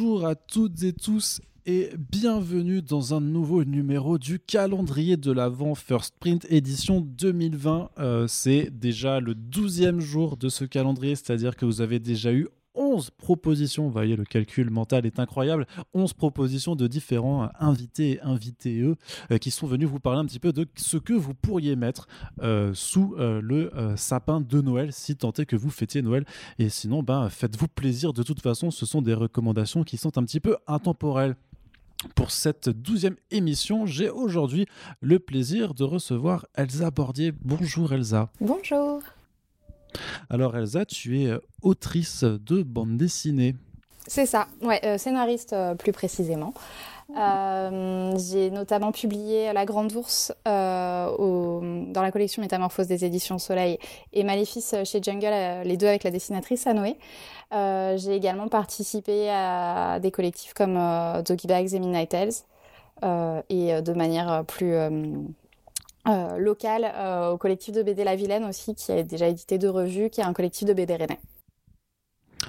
Bonjour à toutes et tous et bienvenue dans un nouveau numéro du calendrier de l'Avent First Print édition 2020. C'est déjà le 12e jour de ce calendrier, c'est-à-dire que vous avez déjà eu 11 propositions, vous voyez le calcul mental est incroyable, 11 propositions de différents invités et invitées qui sont venus vous parler un petit peu de ce que vous pourriez mettre sous le sapin de Noël si tant est que vous fêtiez Noël, et sinon faites-vous plaisir, de toute façon ce sont des recommandations qui sont un petit peu intemporelles. Pour cette 12e émission, j'ai aujourd'hui le plaisir de recevoir Elsa Bordier. Bonjour Elsa. Bonjour. Alors Elsa, tu es autrice de bande dessinée. C'est ça, ouais, scénariste plus précisément. J'ai notamment publié La Grande Ourse dans la collection Métamorphose des éditions Soleil et Maléfice chez Jungle, les deux avec la dessinatrice Anoé. J'ai également participé à des collectifs comme Doggy Bags et Midnight Tales et de manière plus... local au collectif de BD La Vilaine aussi, qui a déjà édité 2 revues, qui est un collectif de BD rennais.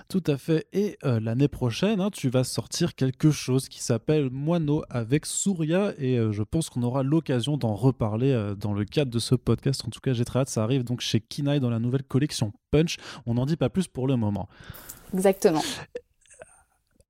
Tout à fait. Et l'année prochaine, tu vas sortir quelque chose qui s'appelle Moineau avec Souria, et je pense qu'on aura l'occasion d'en reparler dans le cadre de ce podcast. En tout cas, j'ai très hâte. Ça arrive donc chez Kinaï dans la nouvelle collection Punch. On n'en dit pas plus pour le moment. Exactement.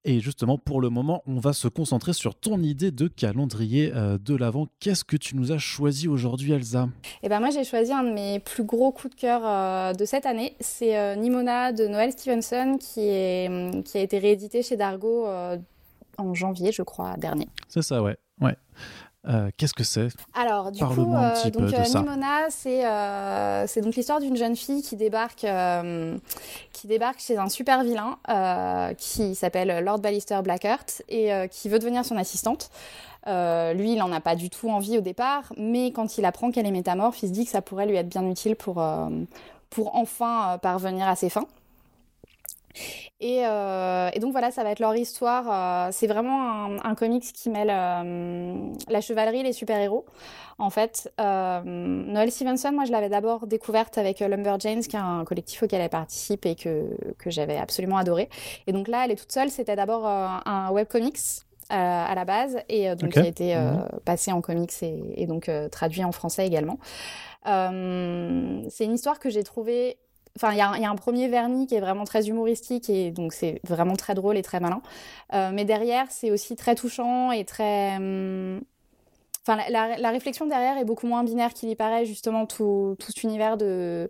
Et justement, pour le moment, on va se concentrer sur ton idée de calendrier de l'Avent. Qu'est-ce que tu nous as choisi aujourd'hui, Elsa ? Eh ben moi, j'ai choisi un de mes plus gros coups de cœur de cette année. C'est Nimona de Noelle Stevenson qui a été réédité chez Dargo en janvier, je crois, dernier. C'est ça, ouais. Qu'est-ce que c'est ? Alors, du Parle-moi coup, un petit donc, peu de Nimona, c'est donc l'histoire d'une jeune fille qui débarque chez un super vilain qui s'appelle Lord Ballister Blackheart et qui veut devenir son assistante. Lui, il en a pas du tout envie au départ, mais quand il apprend qu'elle est métamorphe, il se dit que ça pourrait lui être bien utile pour enfin parvenir à ses fins. Et donc voilà, ça va être leur histoire. C'est vraiment un comics qui mêle la chevalerie et les super-héros. En fait, Noelle Stevenson, moi je l'avais d'abord découverte avec Lumberjanes, qui est un collectif auquel elle participe et que j'avais absolument adoré. Et donc là, elle est toute seule. C'était d'abord un webcomics à la base, et donc qui a été passé en comics et donc traduit en français également. C'est une histoire que j'ai trouvée... Enfin, il y a un premier vernis qui est vraiment très humoristique et donc c'est vraiment très drôle et très malin. Mais derrière, c'est aussi très touchant et très... Enfin, la réflexion derrière est beaucoup moins binaire qu'il y paraît, justement, tout cet univers de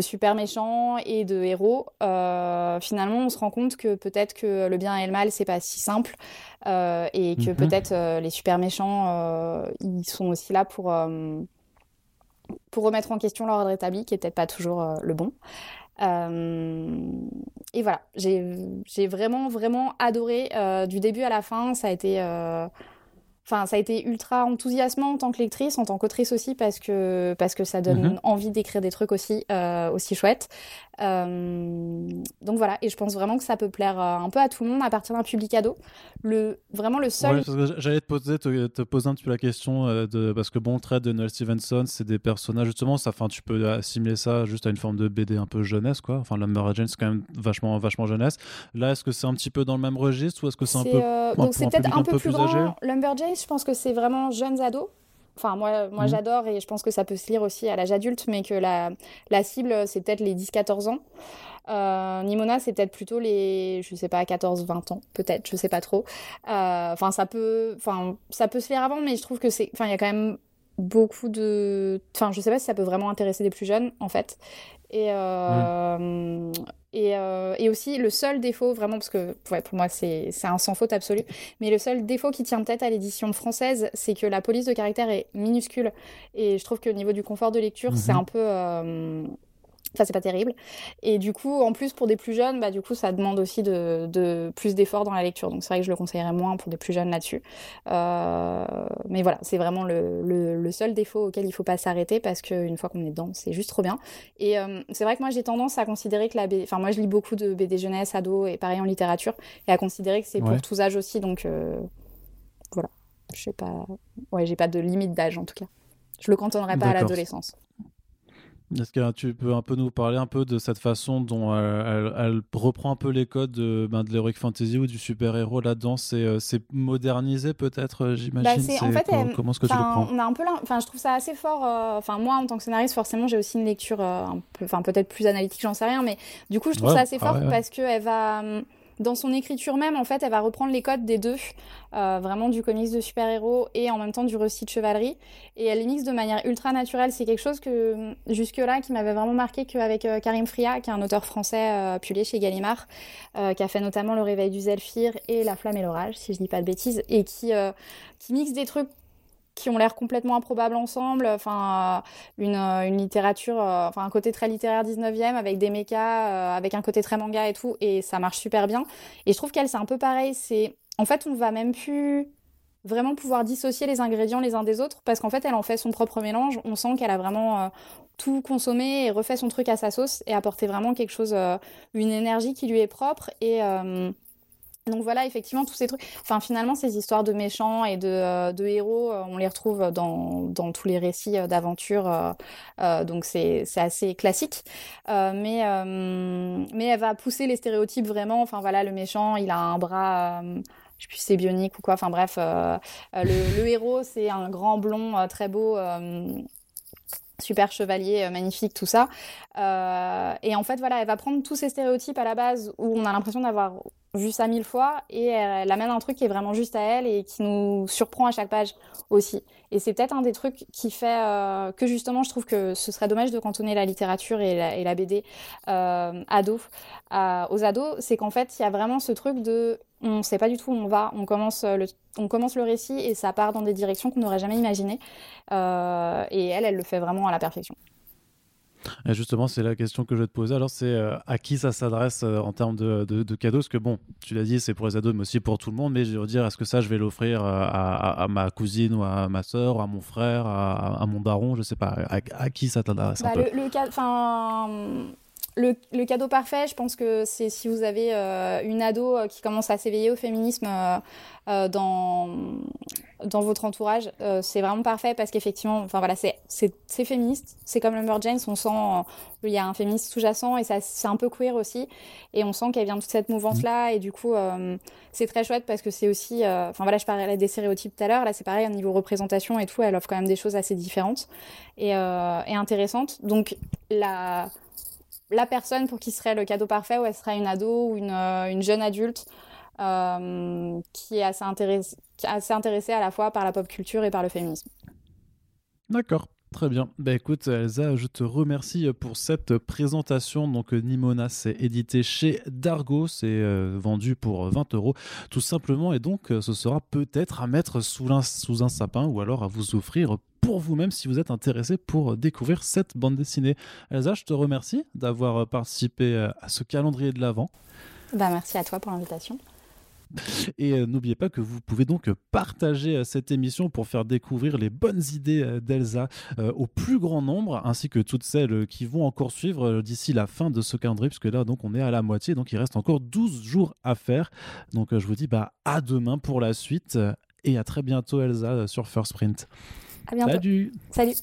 super méchants et de héros. Finalement, on se rend compte que peut-être que le bien et le mal, c'est pas si simple et que peut-être les super méchants, ils sont aussi là pour remettre en question l'ordre établi, qui n'est peut-être pas toujours le bon. Et voilà, j'ai vraiment, vraiment adoré du début à la fin. Ça a été ultra enthousiasmant en tant que lectrice, en tant qu'autrice aussi, parce que ça donne envie d'écrire des trucs aussi chouettes. Donc voilà, et je pense vraiment que ça peut plaire un peu à tout le monde à partir d'un public ado. Vraiment le seul... Ouais, parce que j'allais te poser un petit peu la question, parce que bon, le trait de Noelle Stevenson, c'est des personnages, justement, tu peux assimiler ça juste à une forme de BD un peu jeunesse, quoi. Enfin, Lumberjanes, c'est quand même vachement, vachement jeunesse. Là, est-ce que c'est un petit peu dans le même registre, ou est-ce que c'est un peu... donc c'est peut-être un peu plus grand, Lumberjanes. Je pense que c'est vraiment jeunes ados. Enfin, moi j'adore et je pense que ça peut se lire aussi à l'âge adulte, mais que la cible, c'est peut-être les 10-14 ans. Nimona, c'est peut-être plutôt les, je sais pas, 14-20 ans, peut-être, je sais pas trop. Ça peut se lire avant, mais je trouve que c'est... Enfin, il y a quand même beaucoup de... Enfin, je sais pas si ça peut vraiment intéresser des plus jeunes, en fait. Et aussi, le seul défaut, vraiment, parce que pour moi, c'est un sans faute absolu, mais le seul défaut qui tient peut-être à l'édition française, c'est que la police de caractère est minuscule. Et je trouve qu'au niveau du confort de lecture, c'est un peu... c'est pas terrible. Et du coup, en plus, pour des plus jeunes, ça demande aussi de plus d'efforts dans la lecture. Donc, c'est vrai que je le conseillerais moins pour des plus jeunes là-dessus. Mais voilà, c'est vraiment le seul défaut auquel il faut pas s'arrêter, parce qu'une fois qu'on est dedans, c'est juste trop bien. Et c'est vrai que moi, j'ai tendance à considérer que moi, je lis beaucoup de BD jeunesse, ado, et pareil en littérature, et à considérer que c'est pour tous âges aussi. Donc, voilà. Je sais pas... Ouais, j'ai pas de limite d'âge, en tout cas. Je le cantonnerai pas à l'adolescence. Est-ce que tu peux un peu nous parler un peu de cette façon dont elle reprend un peu les codes de l'heroic fantasy ou du super-héros là-dedans? C'est modernisé peut-être, j'imagine. Comment est-ce que tu le prends? On a un peu je trouve ça assez fort. Moi, en tant que scénariste, forcément, j'ai aussi une lecture peut-être plus analytique, j'en sais rien. Mais du coup, je trouve ça assez fort parce qu'elle va... dans son écriture même, en fait, elle va reprendre les codes des deux, vraiment du comics de super-héros et en même temps du récit de chevalerie. Et elle les mixe de manière ultra naturelle. C'est quelque chose que, jusque-là, qui m'avait vraiment marqué qu'avec Karim Friha, qui est un auteur français publié chez Gallimard, qui a fait notamment Le Réveil du Zelfir et La Flamme et l'Orage, si je dis pas de bêtises, et qui mixe des trucs qui ont l'air complètement improbables ensemble, une littérature, un côté très littéraire 19e avec des mechas, avec un côté très manga et tout, et ça marche super bien. Et je trouve qu'elle, c'est un peu pareil, en fait, on va même plus vraiment pouvoir dissocier les ingrédients les uns des autres, parce qu'en fait, elle en fait son propre mélange, on sent qu'elle a vraiment tout consommé et refait son truc à sa sauce, et apporté vraiment quelque chose, une énergie qui lui est propre, et... donc voilà, effectivement, tous ces trucs... finalement, ces histoires de méchants et de héros, on les retrouve dans tous les récits d'aventure. Donc c'est assez classique. Mais elle va pousser les stéréotypes vraiment. Le méchant, il a un bras... je sais plus si c'est bionique ou quoi. Le héros, c'est un grand blond, très beau... super chevalier, magnifique, tout ça. Et en fait, voilà, elle va prendre tous ces stéréotypes à la base où on a l'impression d'avoir vu ça 1000 fois et elle amène un truc qui est vraiment juste à elle et qui nous surprend à chaque page aussi. Et c'est peut-être un des trucs qui fait que justement, je trouve que ce serait dommage de cantonner la littérature et la BD aux ados. C'est qu'en fait, il y a vraiment ce truc de... on ne sait pas du tout où on va, on commence le récit et ça part dans des directions qu'on n'aurait jamais imaginées. Et elle le fait vraiment à la perfection. Et justement, c'est la question que je vais te poser. Alors, c'est à qui ça s'adresse en termes de cadeaux? Parce que bon, tu l'as dit, c'est pour les ados, mais aussi pour tout le monde. Mais je veux dire, est-ce que ça, je vais l'offrir à ma cousine ou à ma sœur, à mon frère, à mon daron? Je ne sais pas. À qui ça t'adresse un peu? Le cadeau parfait, je pense que c'est si vous avez une ado qui commence à s'éveiller au féminisme dans votre entourage, c'est vraiment parfait parce qu'effectivement, c'est féministe, c'est comme Lumberjanes, on sent il y a un féminisme sous-jacent et ça, c'est un peu queer aussi, et on sent qu'elle vient de toute cette mouvance-là, et du coup, c'est très chouette parce que c'est aussi, je parlais des stéréotypes tout à l'heure, là c'est pareil, au niveau représentation et tout, elle offre quand même des choses assez différentes et intéressantes, donc la personne pour qui serait le cadeau parfait, ou elle serait une ado ou une jeune adulte qui est assez intéressée à la fois par la pop culture et par le féminisme. D'accord. Très bien. Écoute, Elsa, je te remercie pour cette présentation. Donc, Nimona, c'est édité chez Dargo. C'est vendu pour 20 € tout simplement. Et donc, ce sera peut-être à mettre sous un sapin ou alors à vous offrir pour vous-même si vous êtes intéressé pour découvrir cette bande dessinée. Elsa, je te remercie d'avoir participé à ce calendrier de l'Avent. Merci à toi pour l'invitation. Et n'oubliez pas que vous pouvez donc partager cette émission pour faire découvrir les bonnes idées d'Elsa au plus grand nombre, ainsi que toutes celles qui vont encore suivre d'ici la fin de ce calendrier, puisque là donc on est à la moitié, donc il reste encore 12 jours à faire. Donc je vous dis à demain pour la suite et à très bientôt Elsa sur First Print. À bientôt. Salut.